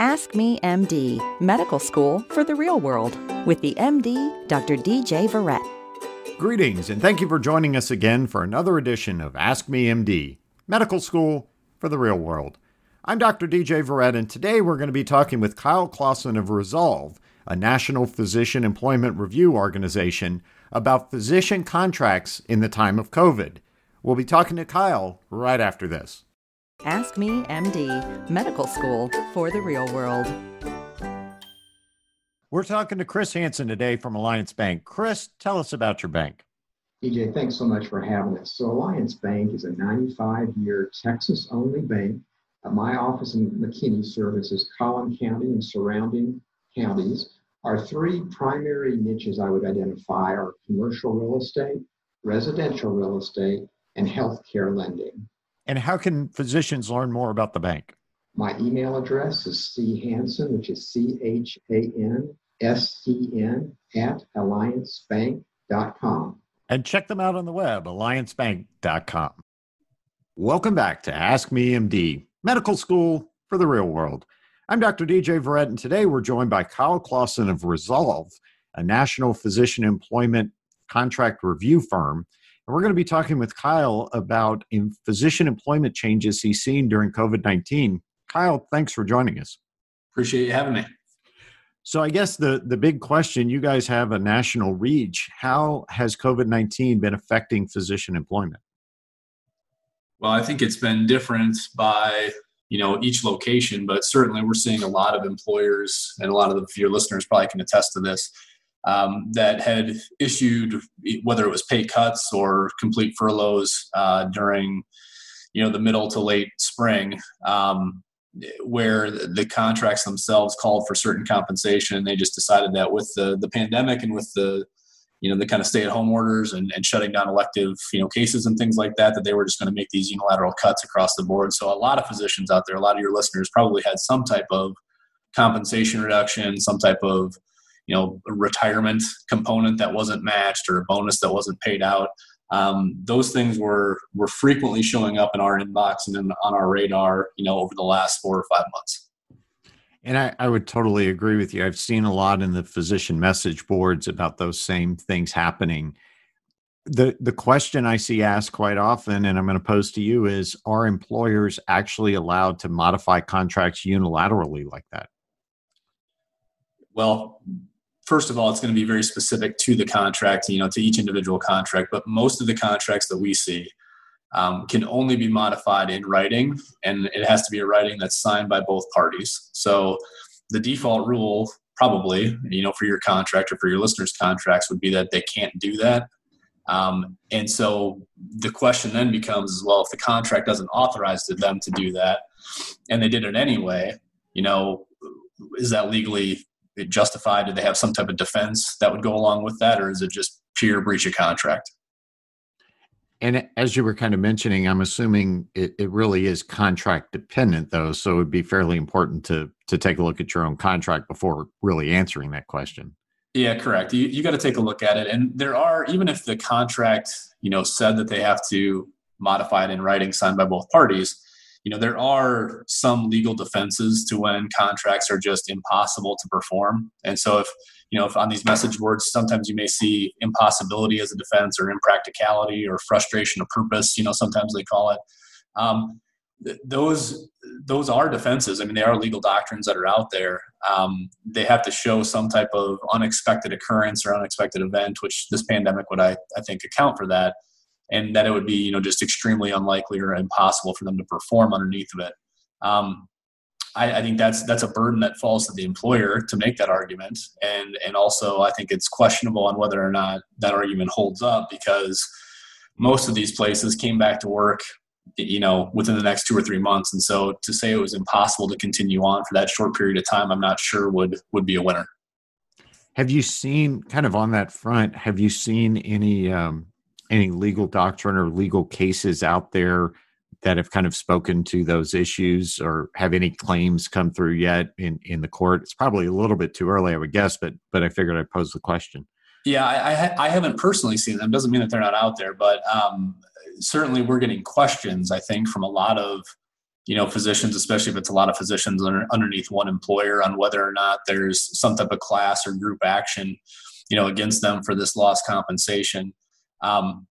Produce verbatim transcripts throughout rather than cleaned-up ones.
Ask Me M D, Medical School for the Real World, with the M D, Doctor D J Verrett. Greetings, and thank you for joining us again for another edition of Ask Me M D, Medical School for the Real World. I'm Doctor D J Verrett, and today we're going to be talking with Kyle Claussen of Resolve, a national physician employment review organization, about physician contracts in the time of COVID. We'll be talking to Kyle right after this. Ask Me M D, Medical School for the Real World. We're talking to Chris Hansen today from Alliance Bank. Chris, tell us about your bank. D J, thanks so much for having us. So Alliance Bank is a ninety-five-year Texas-only bank. Uh, my office in McKinney services Collin County and surrounding counties. Our three primary niches I would identify are commercial real estate, residential real estate, and healthcare lending. And how can physicians learn more about the bank? My email address is chansen, which is C H A N S E N, at alliance bank dot com. And check them out on the web, alliance bank dot com. Welcome back to Ask Me M D, Medical School for the Real World. I'm Doctor D J Verrett, and today we're joined by Kyle Claussen of Resolve, a national physician employment contract review firm. And we're going to be talking with Kyle about in physician employment changes he's seen during covid nineteen. Kyle, thanks for joining us. Appreciate you having me. So I guess the, the big question, you guys have a national reach. How has covid nineteen been affecting physician employment? Well, I think it's been different by, you know, each location, but certainly we're seeing a lot of employers, and a lot of your listeners probably can attest to this, um, that had issued, whether it was pay cuts or complete furloughs uh, during, you know, the middle to late spring, um, where the contracts themselves called for certain compensation. They just decided that with the, the pandemic and with the, you know, the kind of stay-at-home orders and, and shutting down elective, you know, cases and things like that, that they were just going to make these unilateral cuts across the board. So a lot of physicians out there, a lot of your listeners probably had some type of compensation reduction, some type of, you know, retirement component that wasn't matched or a bonus that wasn't paid out. Um, those things were were frequently showing up in our inbox and in, on our radar, you know, over the last four or five months. And I, I would totally agree with you. I've seen a lot in the physician message boards about those same things happening. The the question I see asked quite often, and I'm going to pose to you, is are employers actually allowed to modify contracts unilaterally like that? Well, first of all, it's going to be very specific to the contract, you know, to each individual contract. But most of the contracts that we see Um, can only be modified in writing, and it has to be a writing that's signed by both parties. So the default rule probably, you know, for your contract or for your listeners' contracts would be that they can't do that. Um, and so the question then becomes as well, if the contract doesn't authorize them to do that and they did it anyway, you know, is that legally justified? Do they have some type of defense that would go along with that, or is it just pure breach of contract? And as you were kind of mentioning, I'm assuming it, it really is contract dependent, though. So it would be fairly important to to take a look at your own contract before really answering that question. Yeah, correct. You you got to take a look at it. And there are, even if the contract, you know, said that they have to modify it in writing signed by both parties, you know, there are some legal defenses to when contracts are just impossible to perform. And so if You know, if on these message boards, sometimes you may see impossibility as a defense, or impracticality, or frustration of purpose, you know, sometimes they call it. Um, th- those those are defenses. I mean, they are legal doctrines that are out there. Um, they have to show some type of unexpected occurrence or unexpected event, which this pandemic would, I, I think, account for that. And that it would be, you know, just extremely unlikely or impossible for them to perform underneath of it. Um, I think that's that's a burden that falls to the employer to make that argument. And and also, I think it's questionable on whether or not that argument holds up, because most of these places came back to work, you know, within the next two or three months. And so to say it was impossible to continue on for that short period of time, I'm not sure would would be a winner. Have you seen, kind of on that front, have you seen any um, any legal doctrine or legal cases out there that have kind of spoken to those issues, or have any claims come through yet in, in the court? It's probably a little bit too early, I would guess, but but I figured I'd pose the question. Yeah, I, I, I haven't personally seen them. Doesn't mean that they're not out there, but um, certainly we're getting questions, I think, from a lot of you know, physicians, especially if it's a lot of physicians under, underneath one employer, on whether or not there's some type of class or group action, you know, against them for this lost compensation. Um,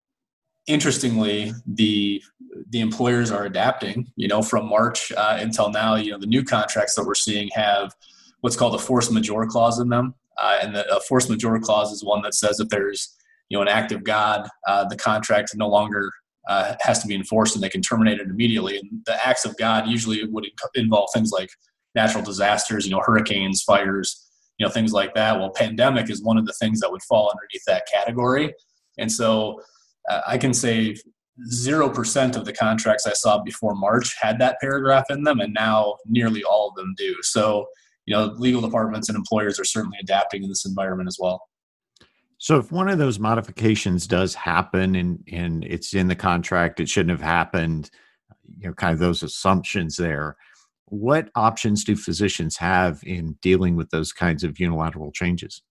interestingly, the the employers are adapting, you know, from March uh, until now. You know, the new contracts that we're seeing have what's called a force majeure clause in them. Uh, and the, a force majeure clause is one that says if there's, you know, an act of God, uh, the contract no longer uh, has to be enforced and they can terminate it immediately. And the acts of God usually would involve things like natural disasters, you know, hurricanes, fires, you know, things like that. Well, pandemic is one of the things that would fall underneath that category. And so uh, I can say zero percent of the contracts I saw before March had that paragraph in them, and now nearly all of them do. So, you know, legal departments and employers are certainly adapting in this environment as well. So if one of those modifications does happen and, and it's in the contract, it shouldn't have happened, you know, kind of those assumptions there, what options do physicians have in dealing with those kinds of unilateral changes?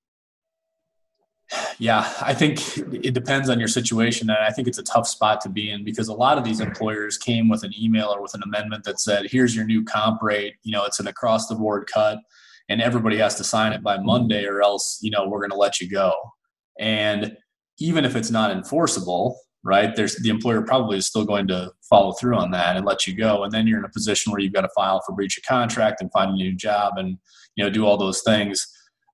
Yeah, I think it depends on your situation. And I think it's a tough spot to be in, because a lot of these employers came with an email or with an amendment that said, here's your new comp rate. You know, it's an across the board cut and everybody has to sign it by Monday or else, you know, we're going to let you go. And even if it's not enforceable, right, there's the employer probably is still going to follow through on that and let you go. And then you're in a position where you've got to file for breach of contract and find a new job and, you know, do all those things.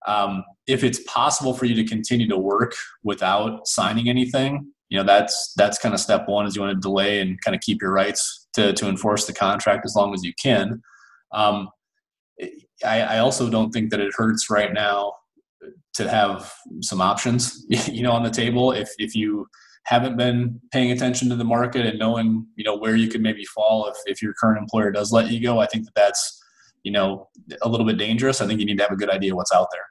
Um, if it's possible for you to continue to work without signing anything, you know, that's, that's kind of step one, is you want to delay and kind of keep your rights to, to enforce the contract as long as you can. Um, I, I also don't think that it hurts right now to have some options, you know, on the table. If, if you haven't been paying attention to the market and knowing, you know, where you could maybe fall, if, if your current employer does let you go, I think that that's, you know, a little bit dangerous. I think you need to have a good idea what's out there.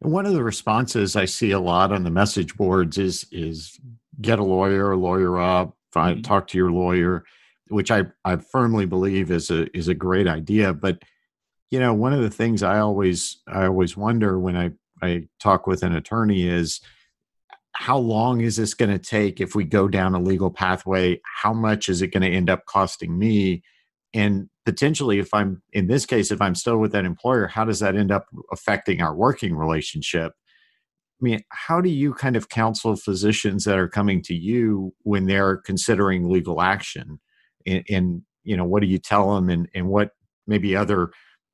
One of the responses I see a lot on the message boards is, is get a lawyer, lawyer up, find, talk to your lawyer, which I, I firmly believe is a, is a great idea. But, you know, one of the things I always, I always wonder when I, I talk with an attorney is, how long is this going to take? If we go down a legal pathway, how much is it going to end up costing me? And potentially, if I'm in this case, if I'm still with that employer, how does that end up affecting our working relationship? I mean, how do you kind of counsel physicians that are coming to you when they're considering legal action? And, and you know, what do you tell them, and, and what maybe other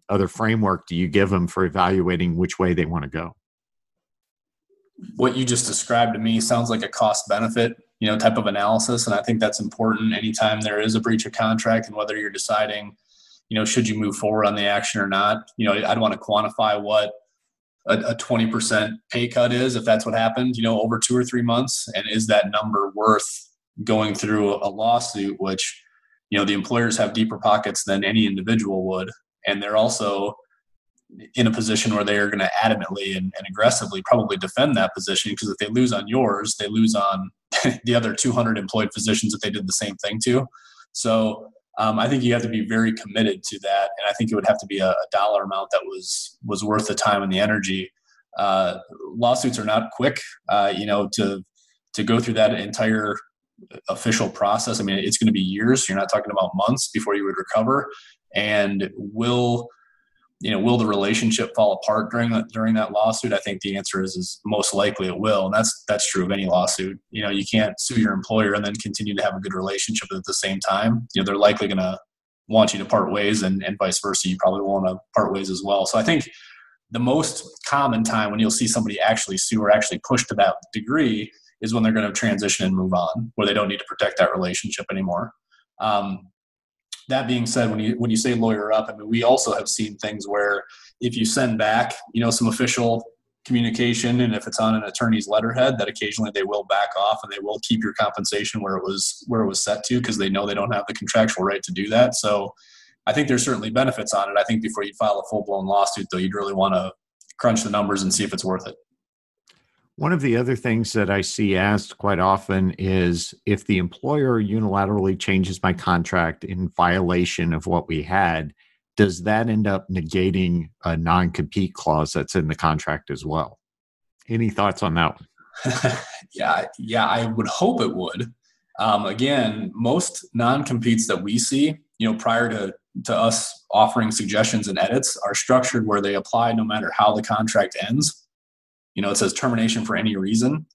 other framework do you give them for evaluating which way they want to go? What you just described to me sounds like a cost benefit, you know, type of analysis. And I think that's important anytime there is a breach of contract, and whether you're deciding, you know, should you move forward on the action or not. You know, I'd want to quantify what a, a twenty percent pay cut is, if that's what happened, you know, over two or three months. And is that number worth going through a lawsuit, which, you know, the employers have deeper pockets than any individual would. And they're also in a position where they are going to adamantly and, and aggressively probably defend that position, because if they lose on yours, they lose on the other two hundred employed physicians that they did the same thing to. So um, I think you have to be very committed to that. And I think it would have to be a, a dollar amount that was, was worth the time and the energy. Uh, lawsuits are not quick, uh, you know, to, to go through that entire official process. I mean, it's going to be years. You're not talking about months before you would recover. And will, you know, will the relationship fall apart during that, during that lawsuit? I think the answer is, is most likely it will. And that's, that's true of any lawsuit. You know, you can't sue your employer and then continue to have a good relationship at the same time. You know, they're likely going to want you to part ways, and, and vice versa. You probably want to part ways as well. So I think the most common time when you'll see somebody actually sue or actually push to that degree is when they're going to transition and move on, where they don't need to protect that relationship anymore. Um, That being said, when you when you say lawyer up, I mean, we also have seen things where if you send back, you know, some official communication, and if it's on an attorney's letterhead, that occasionally they will back off and they will keep your compensation where it was where it was set to, because they know they don't have the contractual right to do that. So I think there's certainly benefits on it. I think before you file a full-blown lawsuit, though, you'd really want to crunch the numbers and see if it's worth it. One of the other things that I see asked quite often is, if the employer unilaterally changes my contract in violation of what we had, does that end up negating a non-compete clause that's in the contract as well? Any thoughts on that one? yeah, yeah, I would hope it would. Um, again, most non-competes that we see you know, prior to, to us offering suggestions and edits are structured where they apply no matter how the contract ends. You know, it says termination for any reason.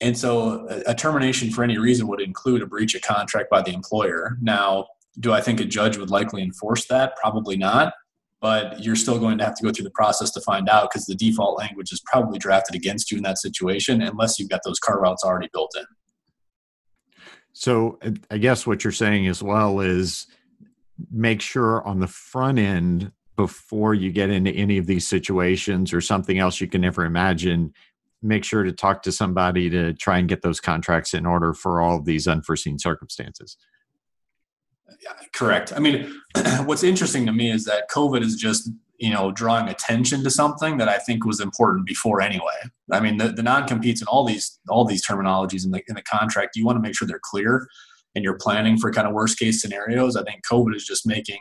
And so a, a termination for any reason would include a breach of contract by the employer. Now, do I think a judge would likely enforce that? Probably not. But you're still going to have to go through the process to find out, because the default language is probably drafted against you in that situation unless you've got those carve-outs already built in. So I guess what you're saying as well is make sure on the front end, before you get into any of these situations or something else you can never imagine, make sure to talk to somebody to try and get those contracts in order for all of these unforeseen circumstances. Yeah, correct. I mean, what's interesting to me is that COVID is just, you know, drawing attention to something that I think was important before anyway. I mean, the, the non-competes and all these all these terminologies in the in the contract, you want to make sure they're clear and you're planning for kind of worst case scenarios. I think COVID is just making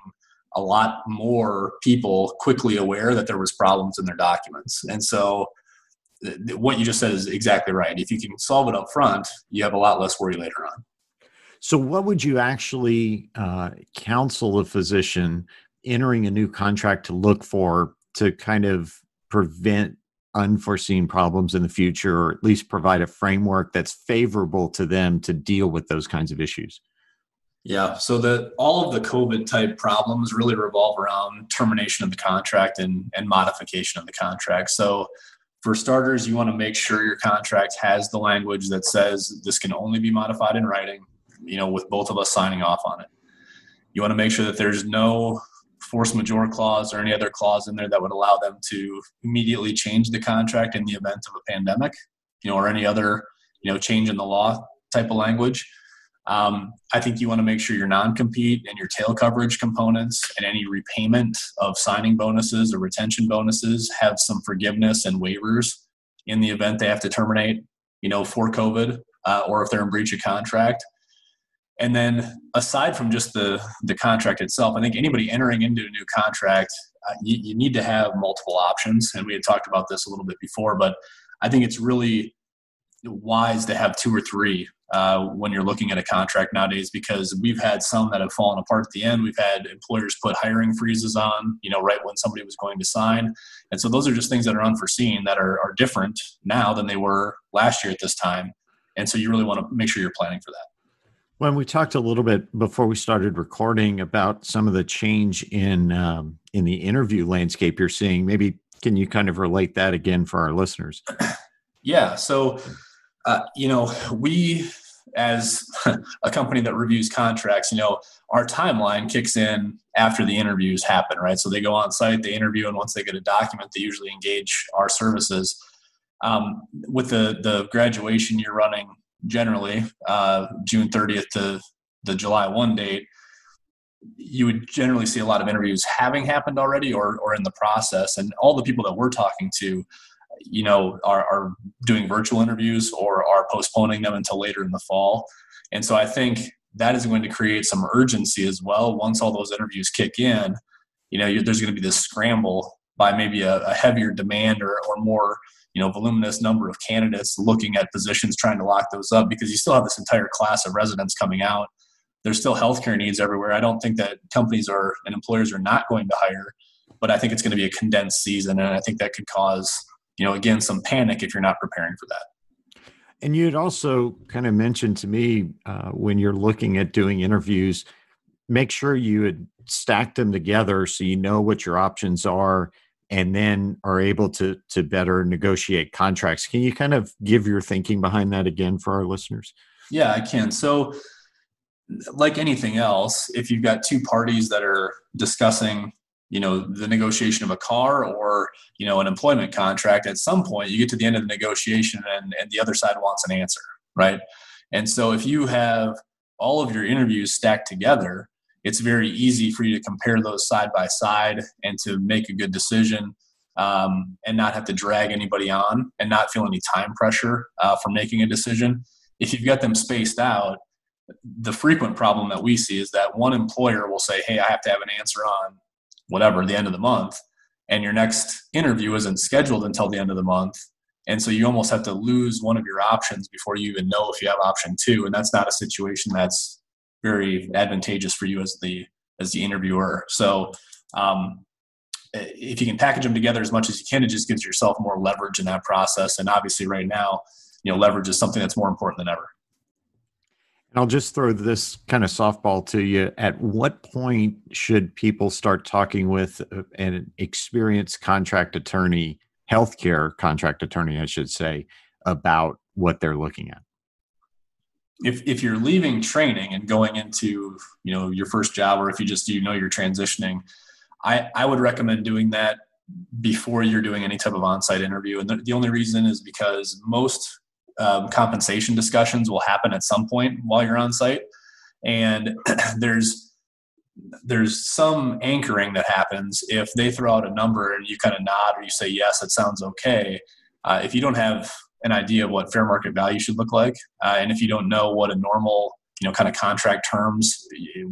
a lot more people quickly aware that there was problems in their documents. And so th- th- what you just said is exactly right. If you can solve it up front, you have a lot less worry later on. So what would you actually uh, counsel a physician entering a new contract to look for to kind of prevent unforeseen problems in the future, or at least provide a framework that's favorable to them to deal with those kinds of issues? Yeah, so the, all of the COVID type problems really revolve around termination of the contract and, and modification of the contract. So for starters, you want to make sure your contract has the language that says this can only be modified in writing, you know, with both of us signing off on it. You want to make sure that there's no force majeure clause or any other clause in there that would allow them to immediately change the contract in the event of a pandemic, you know, or any other, you know, change in the law type of language. Um, I think you want to make sure your non-compete and your tail coverage components and any repayment of signing bonuses or retention bonuses have some forgiveness and waivers in the event they have to terminate, you know, for COVID, uh, or if they're in breach of contract. And then aside from just the, the contract itself, I think anybody entering into a new contract, uh, you, you need to have multiple options. And we had talked about this a little bit before, but I think it's really wise to have two or three uh, when you're looking at a contract nowadays, because we've had some that have fallen apart at the end. We've had employers put hiring freezes on, you know, right when somebody was going to sign. And so those are just things that are unforeseen that are, are different now than they were last year at this time. And so you really want to make sure you're planning for that. When we talked a little bit before we started recording about some of the change in um, in the interview landscape you're seeing, maybe can you kind of relate that again for our listeners? Yeah. So, uh, you know, we as a company that reviews contracts, you know, our timeline kicks in after the interviews happen, right? So they go on site, they interview, and once they get a document, they usually engage our services. Um, with the the graduation you're running, generally, uh, June thirtieth to the July first date, you would generally see a lot of interviews having happened already or, or in the process. And all the people that we're talking to, you know, are, are doing virtual interviews or are postponing them until later in the fall. And so I think that is going to create some urgency as well. Once all those interviews kick in, you know, you're, there's going to be this scramble by maybe a, a heavier demand or, or more, you know, voluminous number of candidates looking at positions, trying to lock those up, because you still have this entire class of residents coming out. There's still healthcare needs everywhere. I don't think that companies are and employers are not going to hire, but I think it's going to be a condensed season. And I think that could cause, you know, again, some panic if you're not preparing for that. And you had also kind of mentioned to me uh, when you're looking at doing interviews, make sure you had stacked them together so you know what your options are, and then are able to to better negotiate contracts. Can you kind of give your thinking behind that again for our listeners? Yeah, I can. So like anything else, if you've got two parties that are discussing, you know, the negotiation of a car or, you know, an employment contract, at some point you get to the end of the negotiation and, and the other side wants an answer, right? And so if you have all of your interviews stacked together, it's very easy for you to compare those side by side and to make a good decision, um, and not have to drag anybody on and not feel any time pressure uh, for making a decision. If you've got them spaced out, the frequent problem that we see is that one employer will say, hey, I have to have an answer on whatever, the end of the month, and your next interview isn't scheduled until the end of the month. And so you almost have to lose one of your options before you even know if you have option two. And that's not a situation that's very advantageous for you as the as the interviewer. So um, if you can package them together as much as you can, it just gives yourself more leverage in that process. And obviously right now, you know, leverage is something that's more important than ever. And I'll just throw this kind of softball to you. At what point should people start talking with an experienced contract attorney, healthcare contract attorney, I should say, about what they're looking at? If if you're leaving training and going into, you know, your first job, or if you just, you know, you're transitioning, I, I would recommend doing that before you're doing any type of on-site interview. And the, the only reason is because most um, compensation discussions will happen at some point while you're on site. And there's, there's some anchoring that happens. If they throw out a number and you kind of nod, or you say, yes, it sounds okay. Uh, if you don't have an idea of what fair market value should look like, uh, and if you don't know what a normal, you know, kind of contract terms,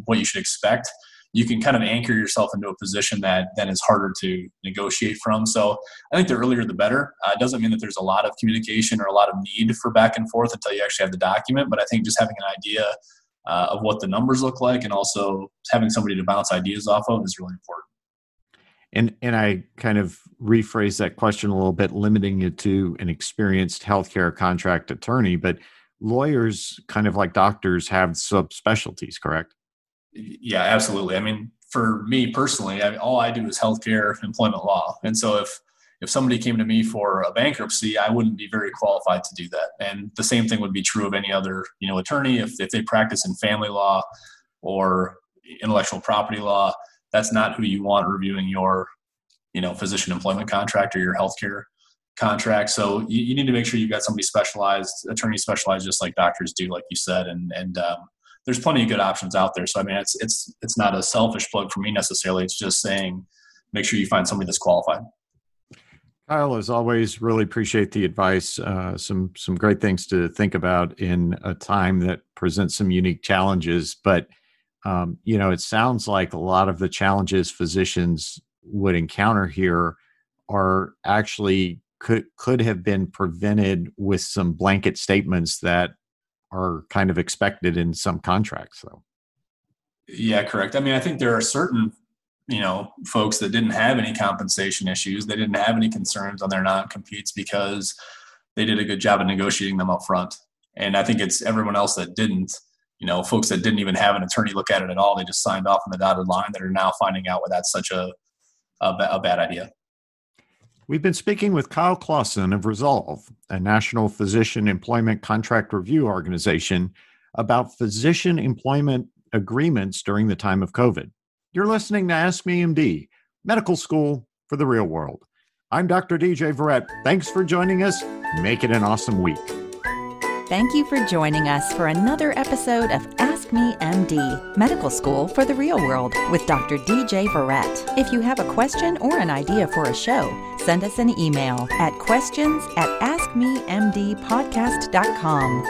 what you should expect, you can kind of anchor yourself into a position that then is harder to negotiate from. So I think the earlier the better. Uh, it doesn't mean that there's a lot of communication or a lot of need for back and forth until you actually have the document. But I think just having an idea uh, of what the numbers look like, and also having somebody to bounce ideas off of, is really important. And and I kind of rephrase that question a little bit, limiting it to an experienced healthcare contract attorney. But lawyers, kind of like doctors, have subspecialties, correct? Yeah, absolutely. I mean, for me personally, I mean, all I do is healthcare, employment law. And so if, if somebody came to me for a bankruptcy, I wouldn't be very qualified to do that. And the same thing would be true of any other, you know, attorney. If, if they practice in family law or intellectual property law, that's not who you want reviewing your, you know, physician employment contract or your healthcare contract. So you, you need to make sure you've got somebody specialized, attorney specialized, just like doctors do, like you said. And, and, um, there's plenty of good options out there. So, I mean, it's, it's, it's not a selfish plug for me necessarily. It's just saying, make sure you find somebody that's qualified. Kyle, as always, really appreciate the advice. Uh, some, some great things to think about in a time that presents some unique challenges, but um, you know, it sounds like a lot of the challenges physicians would encounter here are actually could, could have been prevented with some blanket statements that are kind of expected in some contracts though. Yeah, correct. I mean, I think there are certain, you know, folks that didn't have any compensation issues. They didn't have any concerns on their non-competes because they did a good job of negotiating them up front. And I think it's everyone else that didn't, you know, folks that didn't even have an attorney look at it at all. They just signed off on the dotted line that are now finding out why that's such a, a, a bad idea. We've been speaking with Kyle Claussen of Resolve, a national physician employment contract review organization, about physician employment agreements during the time of COVID. You're listening to Ask Me M D, medical school for the real world. I'm Doctor D J Verrett. Thanks for joining us. Make it an awesome week. Thank you for joining us for another episode of Ask Me M D, Medical School for the Real World with Doctor D J Verrett. If you have a question or an idea for a show, send us an email at questions at askmemdpodcast dot com.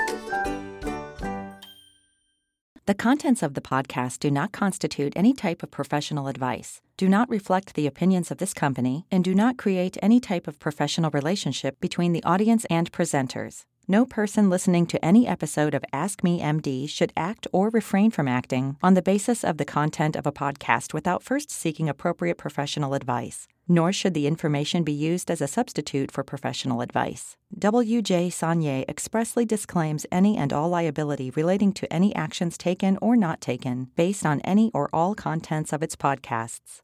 The contents of the podcast do not constitute any type of professional advice, do not reflect the opinions of this company, and do not create any type of professional relationship between the audience and presenters. No person listening to any episode of Ask Me M D should act or refrain from acting on the basis of the content of a podcast without first seeking appropriate professional advice, nor should the information be used as a substitute for professional advice. W J Sonier expressly disclaims any and all liability relating to any actions taken or not taken based on any or all contents of its podcasts.